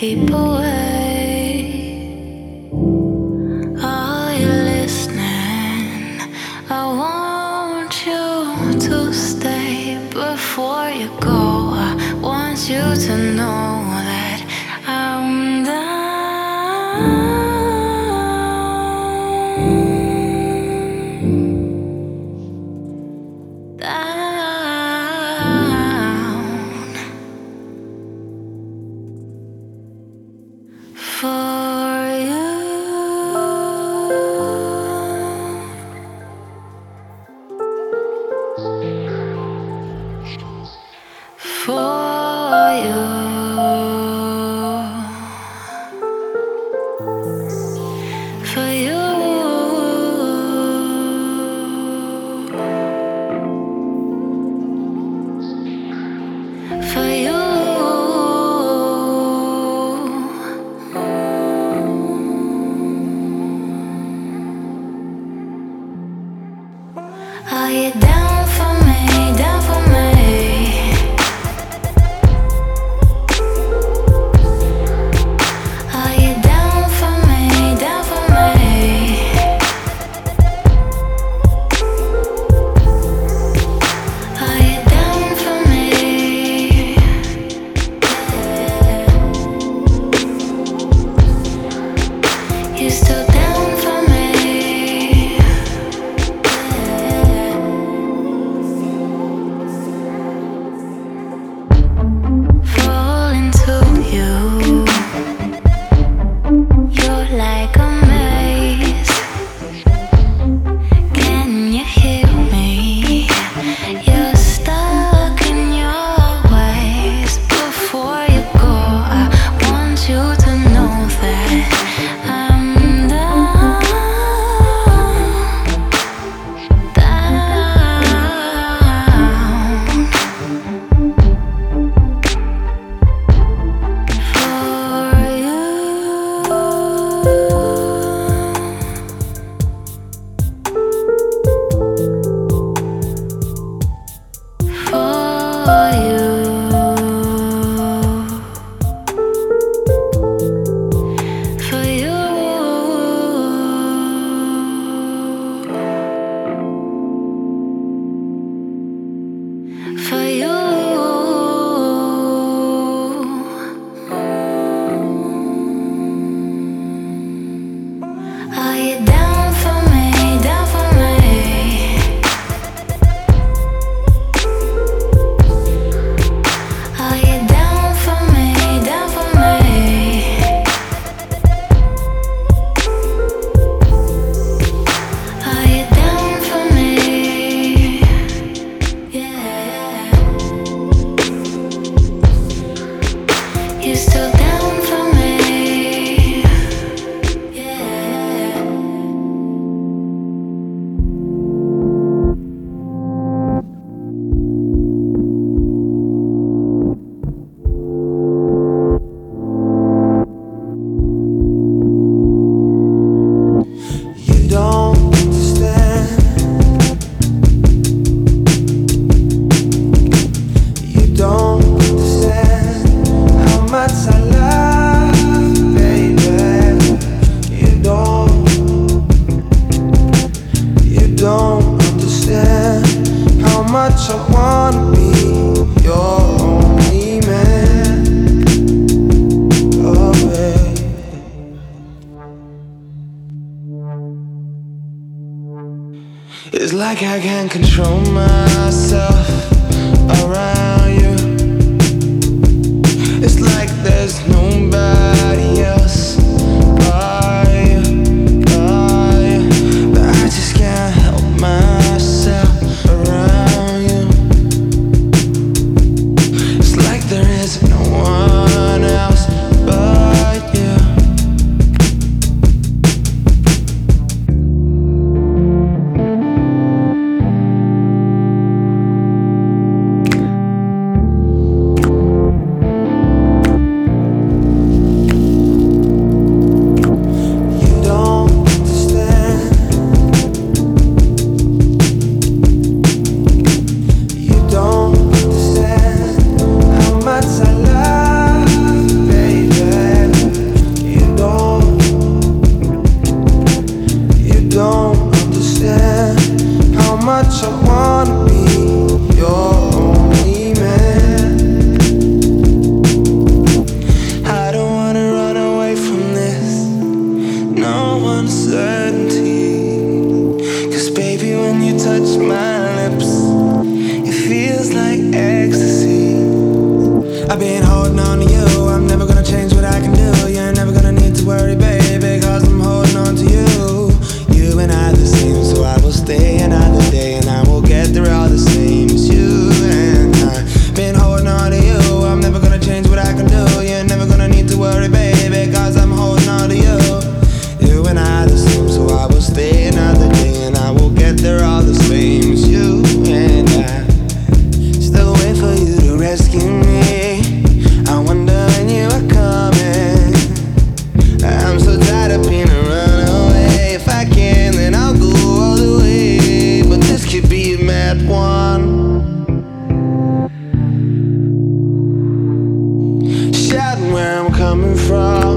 keep away. Are you listening? I want you to stay. Before you go, I want you to know that I'm down. For you. For you. For you. For you. Are you down for me? Down for me? Are you down for me? Down for me? Are you down for me? Yeah. You still down for me? Fall into you. You're like a maze. Can you hear me? You're stuck in your ways. Before you go, I want you to know that I'm down. For you. For you. For you. For you. Are you down for me? Down for me? Are you down for me? Down for me? Are you down for me? Yeah. You still down for me? Yeah. You don't understand. You don't understand how much I love, baby. You don't understand how much I wanna be your only man. Oh, baby. It's like I can't control myself around you. It's like there's nobody else but you, but I just can't help myself around you. It's like there is no one else but you. ecstasy. I've been holding on to you, I'm never gonna change what I can do. You're never gonna need to worry, baby, cause I'm holding on to you. You and I the same, so I will stay another day, and I will get through all the same. It's you and I, been holding on to you, I'm never gonna change what I can do. You're never gonna need to worry, baby, cause I'm holding on to you. You and I the same, so I will stay another day, and I will get through all the same. It's you and I, still wait for you to rescue me. Shouting where I'm coming from.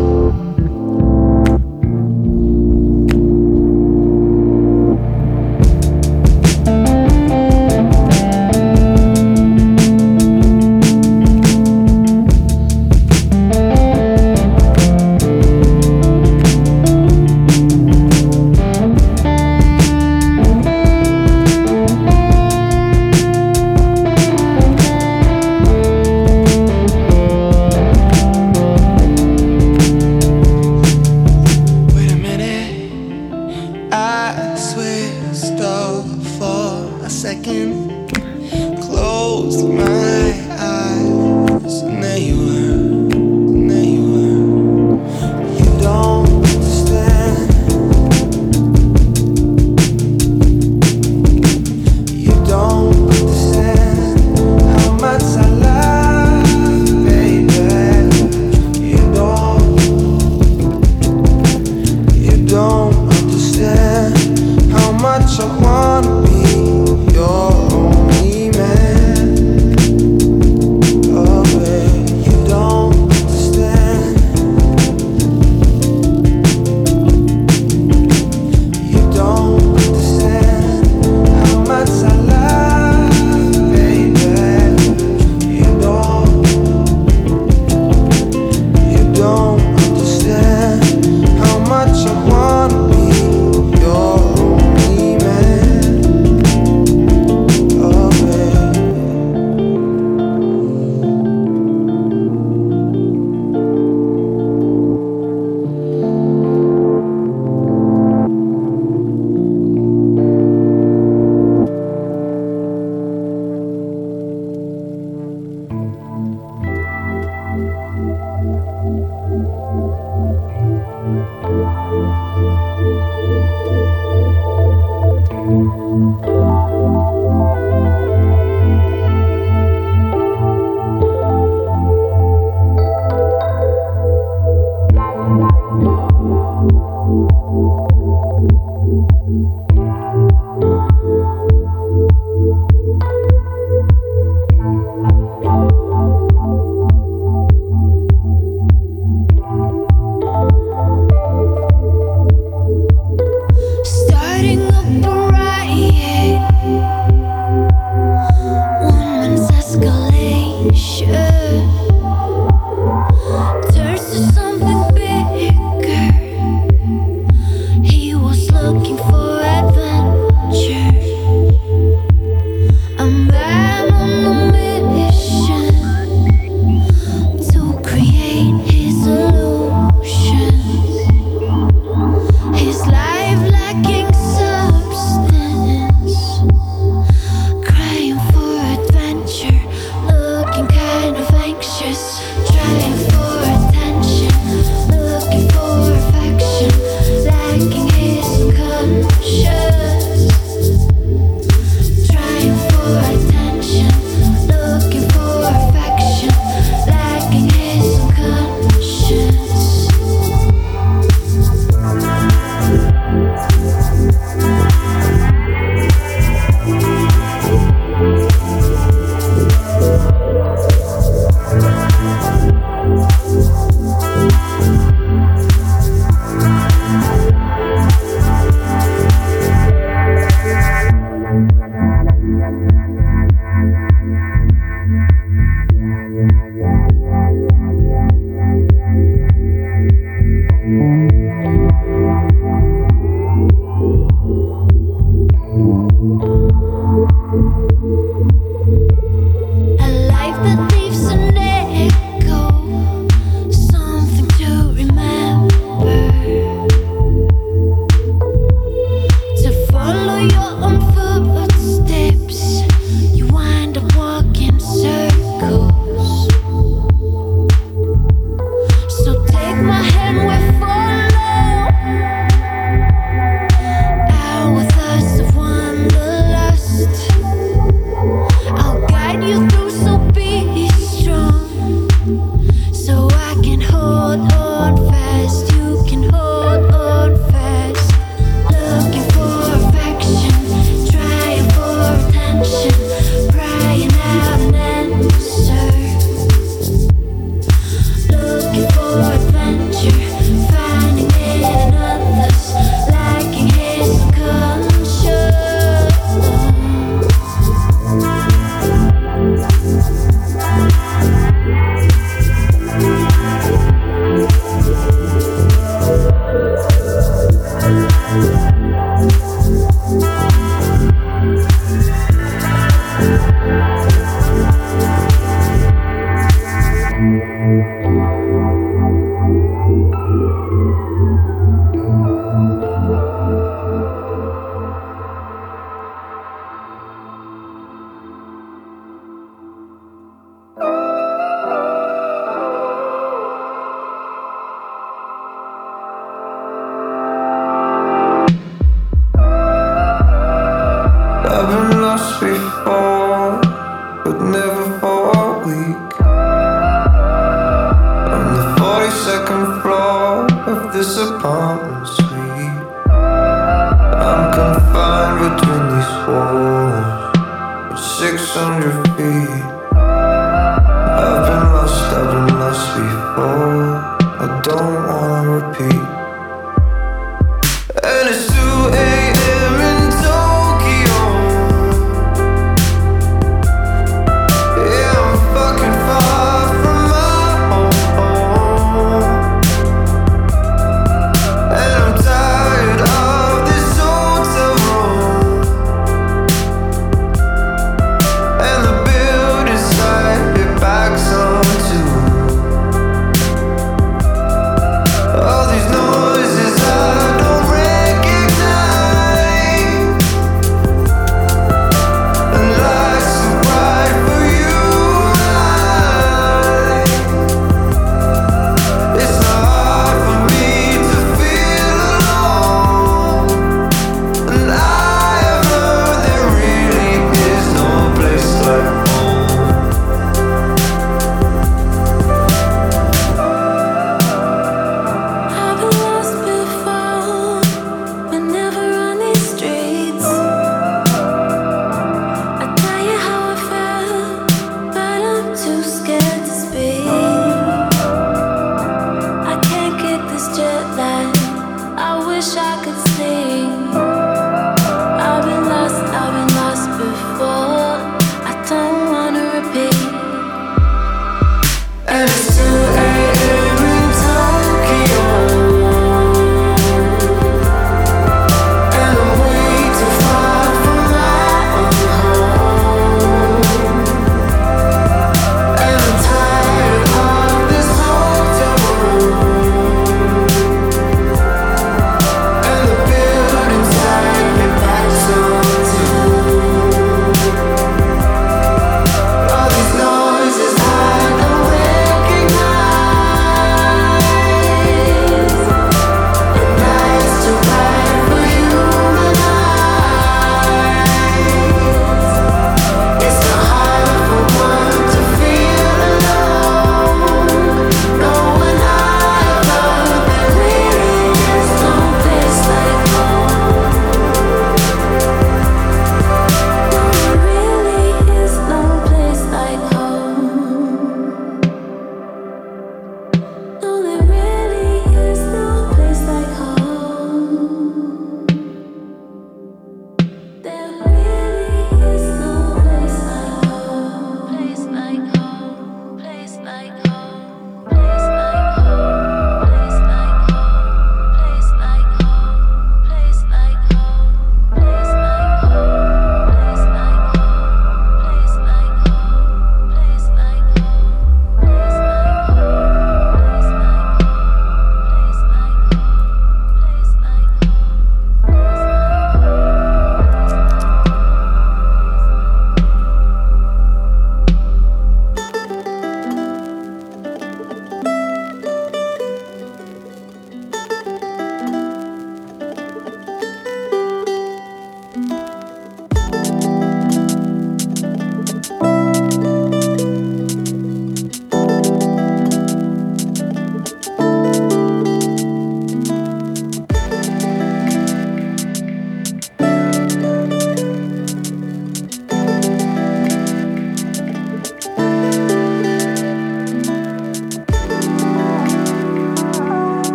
Second, closed my eyes, and there you were, and there you were. You don't understand, you don't understand how much I love, baby. You don't understand how much I wanna be your only man.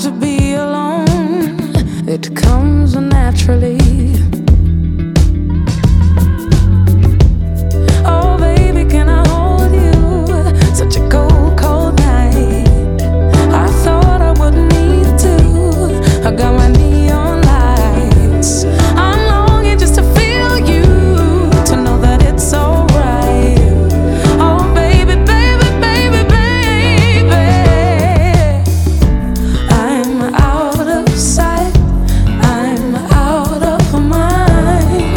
hard to be alone. It comes naturally. Oh baby, can I hold you? Such a cold, cold night. I thought I wouldn't need to. I got my neon lights. I'm longing just to feel you, to know that it's alright. Oh baby, baby, baby, baby. I'm out of sight, I'm out of mind.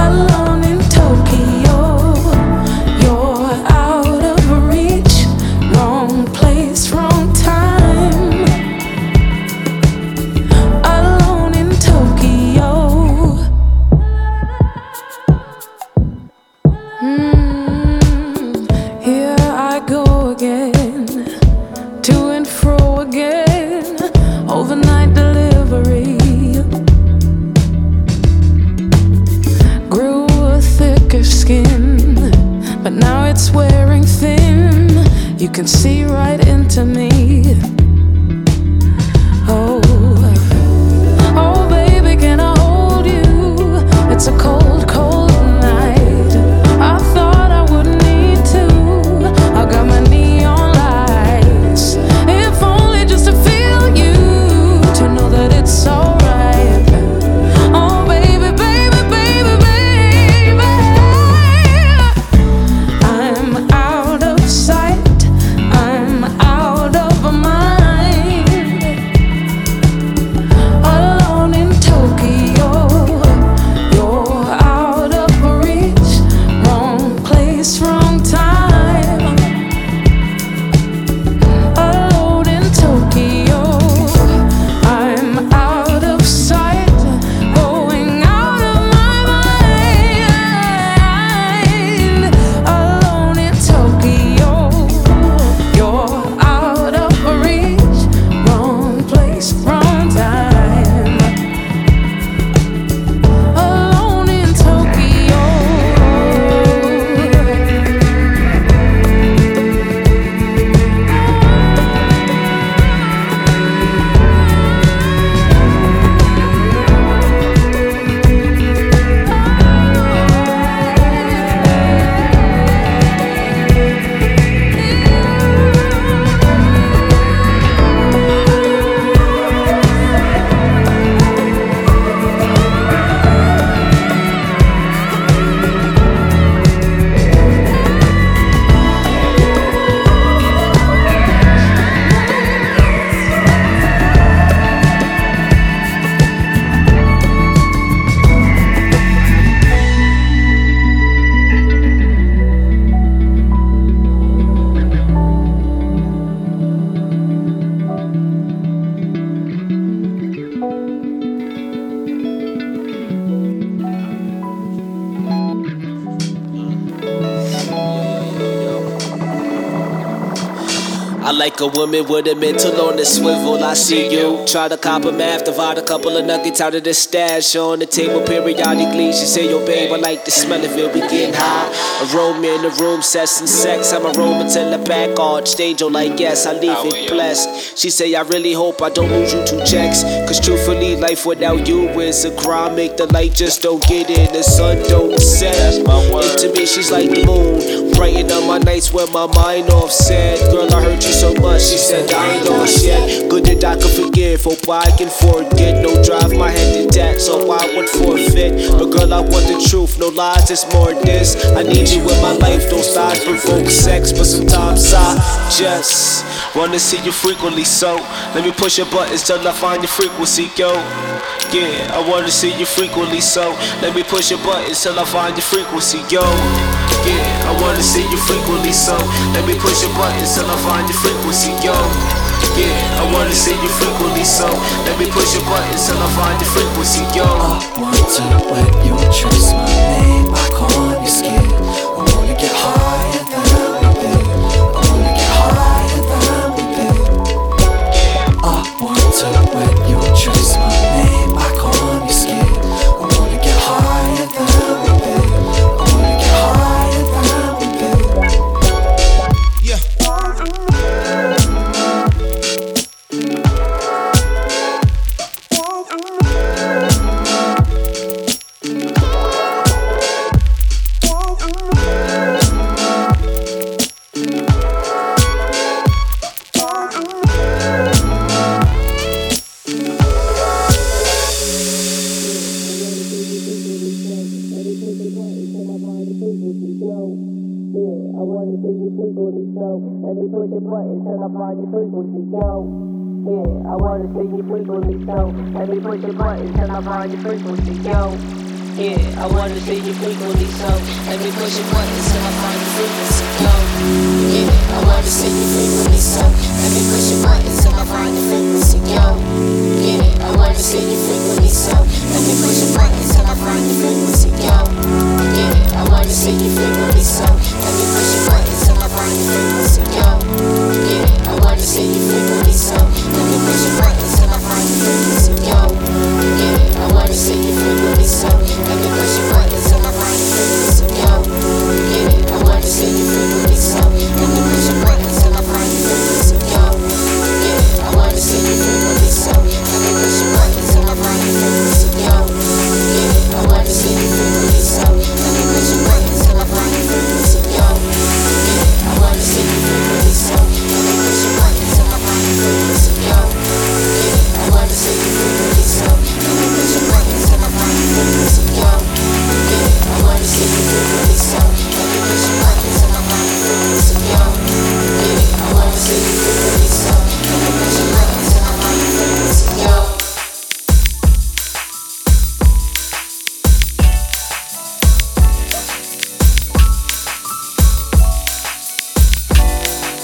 Alone in Tokyo, you're out of reach. Wrong place, wrong time. Alone in Tokyo. Here I go again, to and fro again, overnight delivery. Grew a thicker skin, but now it's wearing thin. You can see right into me. Oh, oh baby, can I hold you? It's a cold, cold night. I thought I wouldn't need to. I got my neon lights. If only just to feel you, to know that it's alright. Oh baby, baby, baby, baby. I'm out of sight, I'm out of mind. Alone in Tokyo, you're out of reach. Wrong place, wrong time. Alone in Tokyo, I'm out of sight, going out of my mind. Alone in Tokyo, you're out of reach. Wrong place, wrong time. Alone in Tokyo. I like a woman with a mental on the swivel. I see you try to cop a math, divide a couple of nuggets out of the stash on the table periodically. She say, yo babe, I like the smell of it, we getting high. Aroma in the room, sex and sex. I'm a Roman till the back arched angel, like yes, I leave it blessed. She say, I really hope I don't lose you two checks, cause truthfully life without you is a crime. Make the light just don't get in, the sun don't set. And to me she's like the moon, brighten up my nights when my mind offset. Girl, I heard you so much, she said I ain't lost yet. Good that I can forgive, hope I can forget. No drive, my head detached, so I would forfeit. But girl, I want the truth, no lies, it's more this. I need you in my life, those lies provoke sex. But sometimes I just wanna see you frequently, so let me push your buttons till I find your frequency, yo. Yeah, I wanna see you frequently, so let me push your buttons till I find your frequency, yo. Yeah, I wanna see you frequently, so let me push your buttons till I find your frequency, yo. Yeah, I wanna see you frequently, so let me push your buttons till I find your frequency, yo. I want to let you trace my name, I call you scared. I wanna get higher than we've been, I wanna get higher than we've been. I want to let you trace my name, I call you scared. I wanna get higher than we've been, I wanna get higher than we've been. Yeah. Let me push your buttons till I find your frequency, yo. Yeah, I wanna see your frequency, so let me push your buttons till I find your frequency, yo. Yeah, I wanna see your frequency, so let me push your buttons till I find your frequency, yo. Yeah, I wanna see your frequency, so let me push your buttons till I find your frequency, yo. Yeah, I wanna see your frequency, so let me push your buttons till I find your frequency, yo. Yeah, I wanna see your frequency, so let me push your buttons till I find your frequency, yo. Yeah, I wanna see your frequency, so let me push your buttons till I find your frequency, yo. Yeah, I wanna see your frequency, so let me push your buttons till I find your frequency, yo. Yeah, I wanna see your frequency, so let me push your buttons till I find your frequency, yo. Yeah, I wanna see your frequency, so let me push your buttons till I find your frequency, yo. Yeah, I wanna see your frequency, so let me push your buttons till I find your frequency, yo. Yeah, I wanna see your frequency, so let me push your buttons till I find your frequency, yo. Yeah, I wanna see your frequency, so let me push your buttons till I find your frequency, yo. Yeah, I wanna see your frequency, so let me push your buttons till I find your frequency, yo. Yeah, I wanna see your frequency, so let me push your buttons till I find your frequency, yo.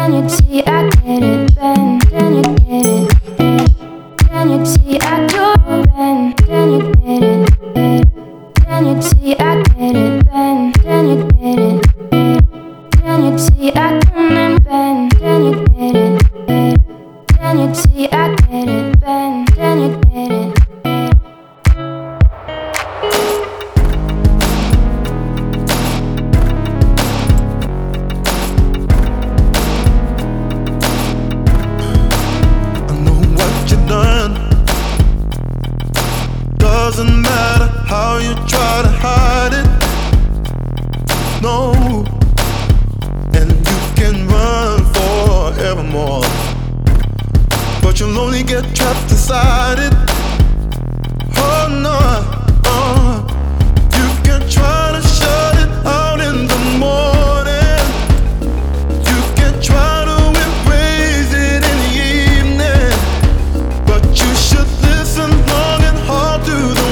Can you see I get it, Ben? Can you get it, eh? Can you see I do, Ben? Can you get it, eh? Can you see I get it, Ben? Can you get it, eh? Can you see I come and Ben? Can you get it, eh? Can you see I get it, Ben? Can you get it? Doesn't matter how you try to hide it, no. And you can run forevermore, but you'll only get trapped inside it. Oh no, oh. You can try to shut it out in the morning, you can try to erase it in the evening, but you should listen long and hard to the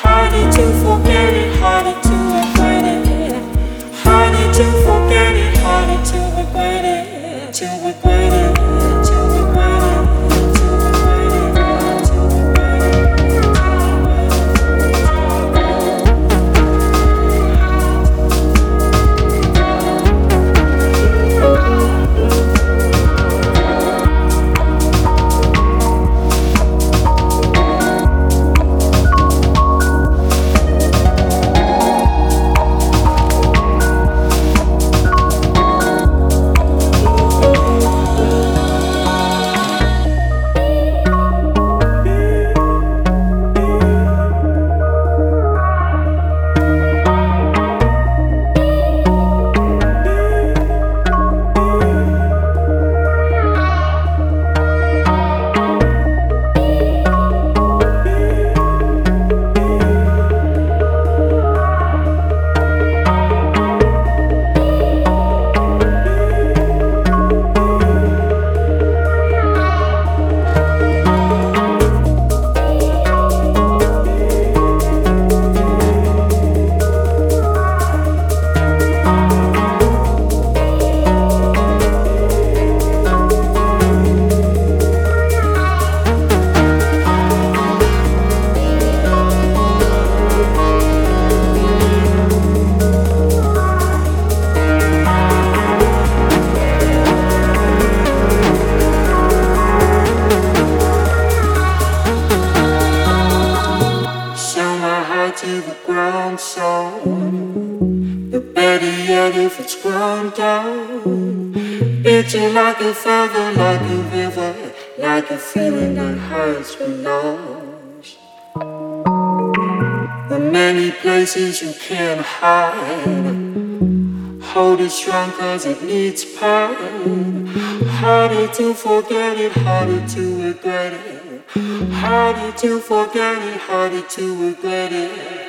Harder to forget it, harder to yet if it's ground down, itching like a feather, like a river, like a feeling that hides belongs. The many places you can't hide, hold it strong cause it needs power. Harder to forget it, harder to regret it, harder to forget it, harder to regret it.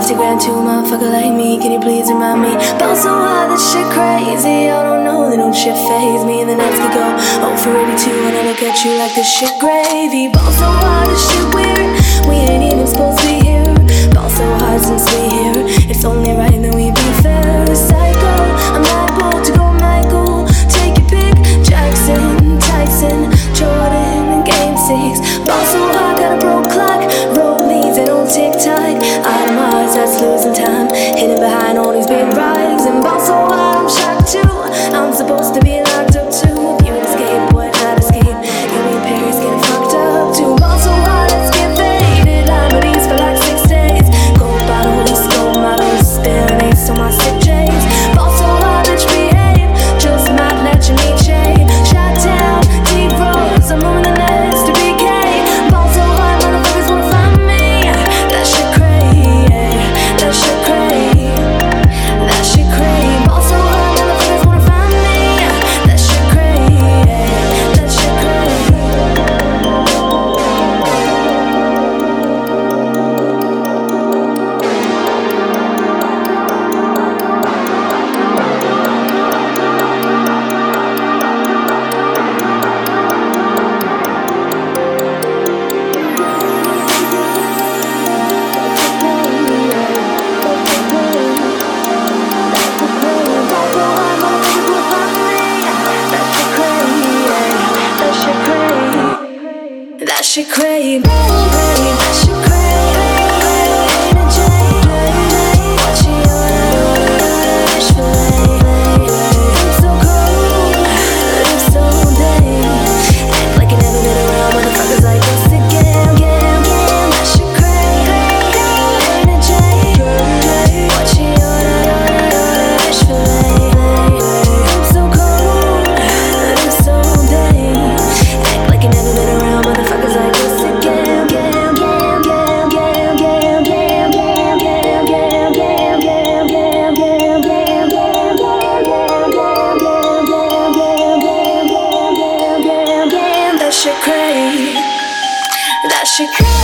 $50,000 to a motherfucker like me. Can you please remind me? Bounce so hard, that shit crazy. I don't know, they don't shit faze me. The nights could go 0 for 82 when I look at you like this shit gravy. Bounce so hard, this shit weird. We ain't even supposed to be here. Bounce so hard since we here. It's only right that we be fair. Psycho, I'm liable to go Michael. Take your pick, Jackson, Tyson, Jordan, Game 6. Bounce so hard, got a broke clock. Roll leads and on TikTok. I'm hard, starts losing time. Hidden behind all these big rides. And bounce so hard, I'm shocked too. I'm supposed to be locked up too. You escape, what I'd escape. You in Paris getting fucked up too. Bounce so hard, let's get faded. I'm at ease for like 6 days. Gold bottles, gold models, spilling ace on my sick J's. Bounce so hard, bitch, behave. Just not let you meet shade. Shot down, deep roads, I'm moving the next to BK. Bounce so hard, motherfuckers wanna find me. That shit crazy, that shit crazy, that shit crazy. Bounce so hard, motherfuckers wanna find me. That shit crazy, that shit crazy. That shit crazy, that shit crazy.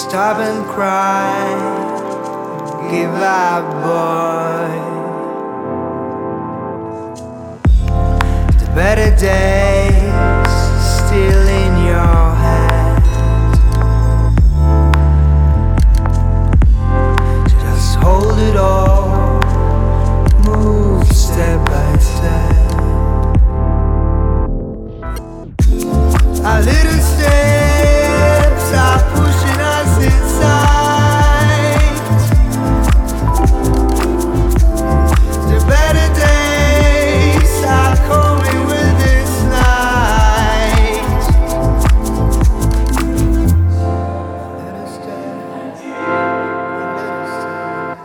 stop and cry. Give up, boy. The better days still in your hand. So just hold it all. Move step by step. A little steps are pushing us inside. The better days are coming with this night. A little step to better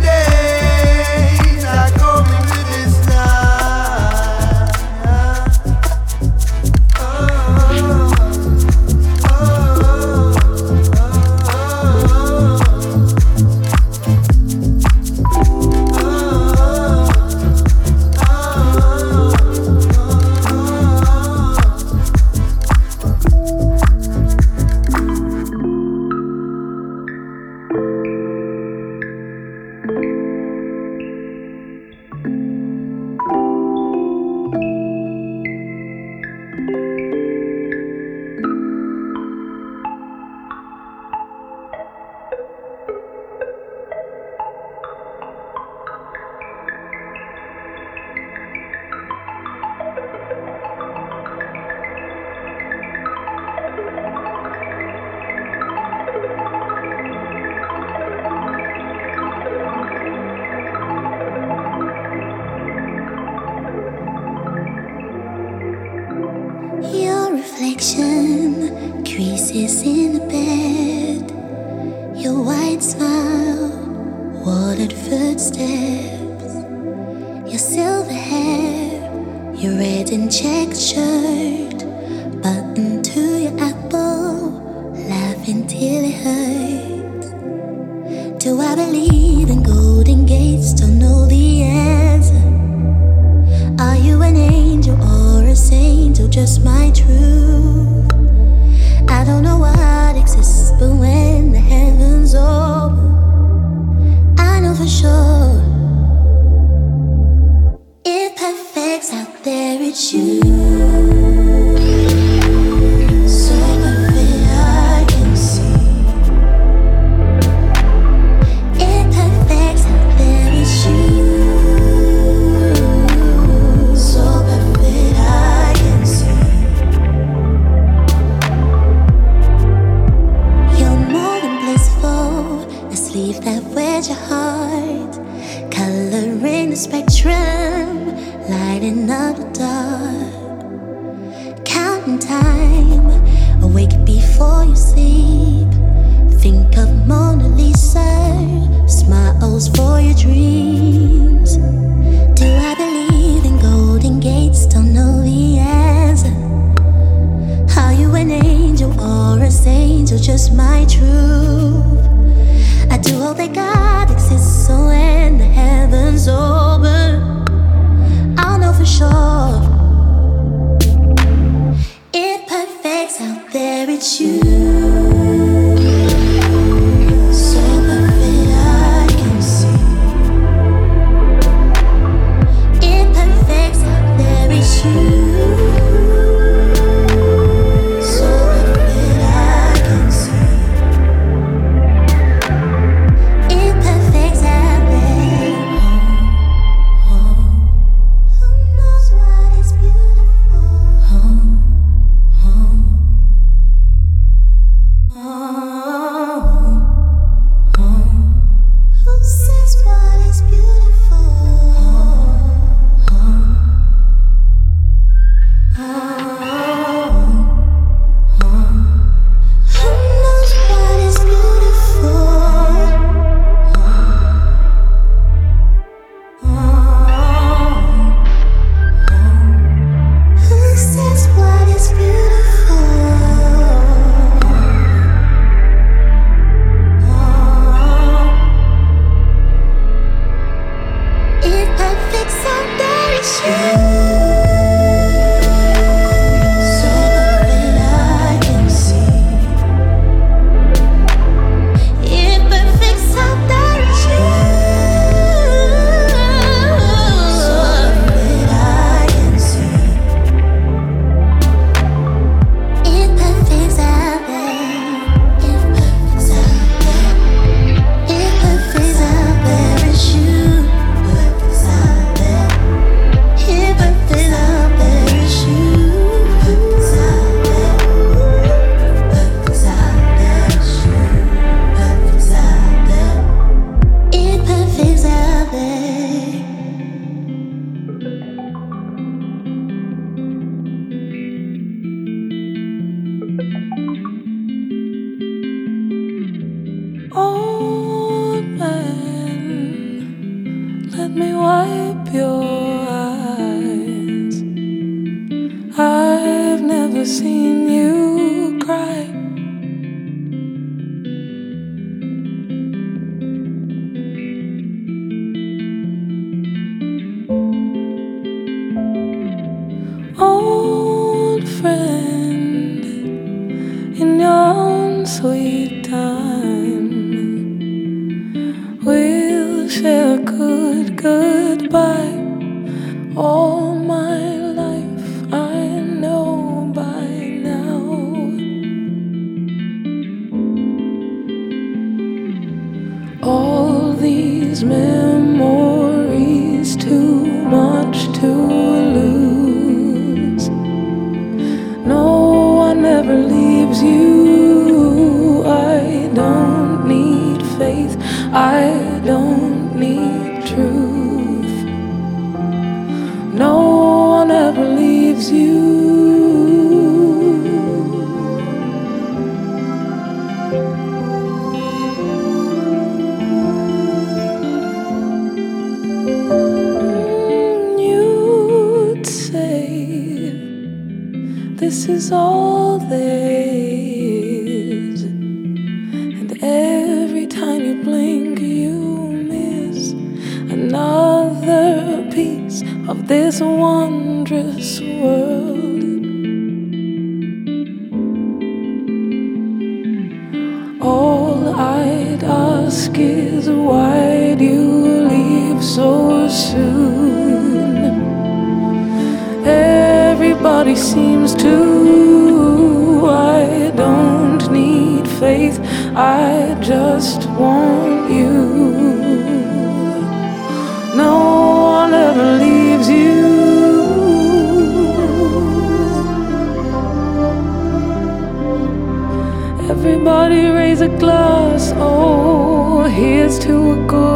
days. Creases in the bed, your wide smile, watered footsteps, your silver hair, your red and checked shirt, buttoned to your apple, laughing till it hurts. Do I believe in golden gates? Don't know the answer. Are you an angel or a saint or just my truth? I don't know what exists, but when the heavens open, I know for sure. If perfect's out there, it's you. It's you. So Old man, let me wipe your eyes. I've never seen you cry. Old friend, in your own sweet time, we'll share a good goodbye. All my life I know by now. All these memories, too much to lose. No one ever leaves you. I don't need faith, I don't need truth. No one ever leaves you. You'd say this is all there is, and every time you blink you miss another piece of this wondrous world. All I'd ask is, why do you leave so soon? Everybody seems to. I don't need faith, I just want you. No one ever leaves you. Everybody raise a glass, oh, here's to a good.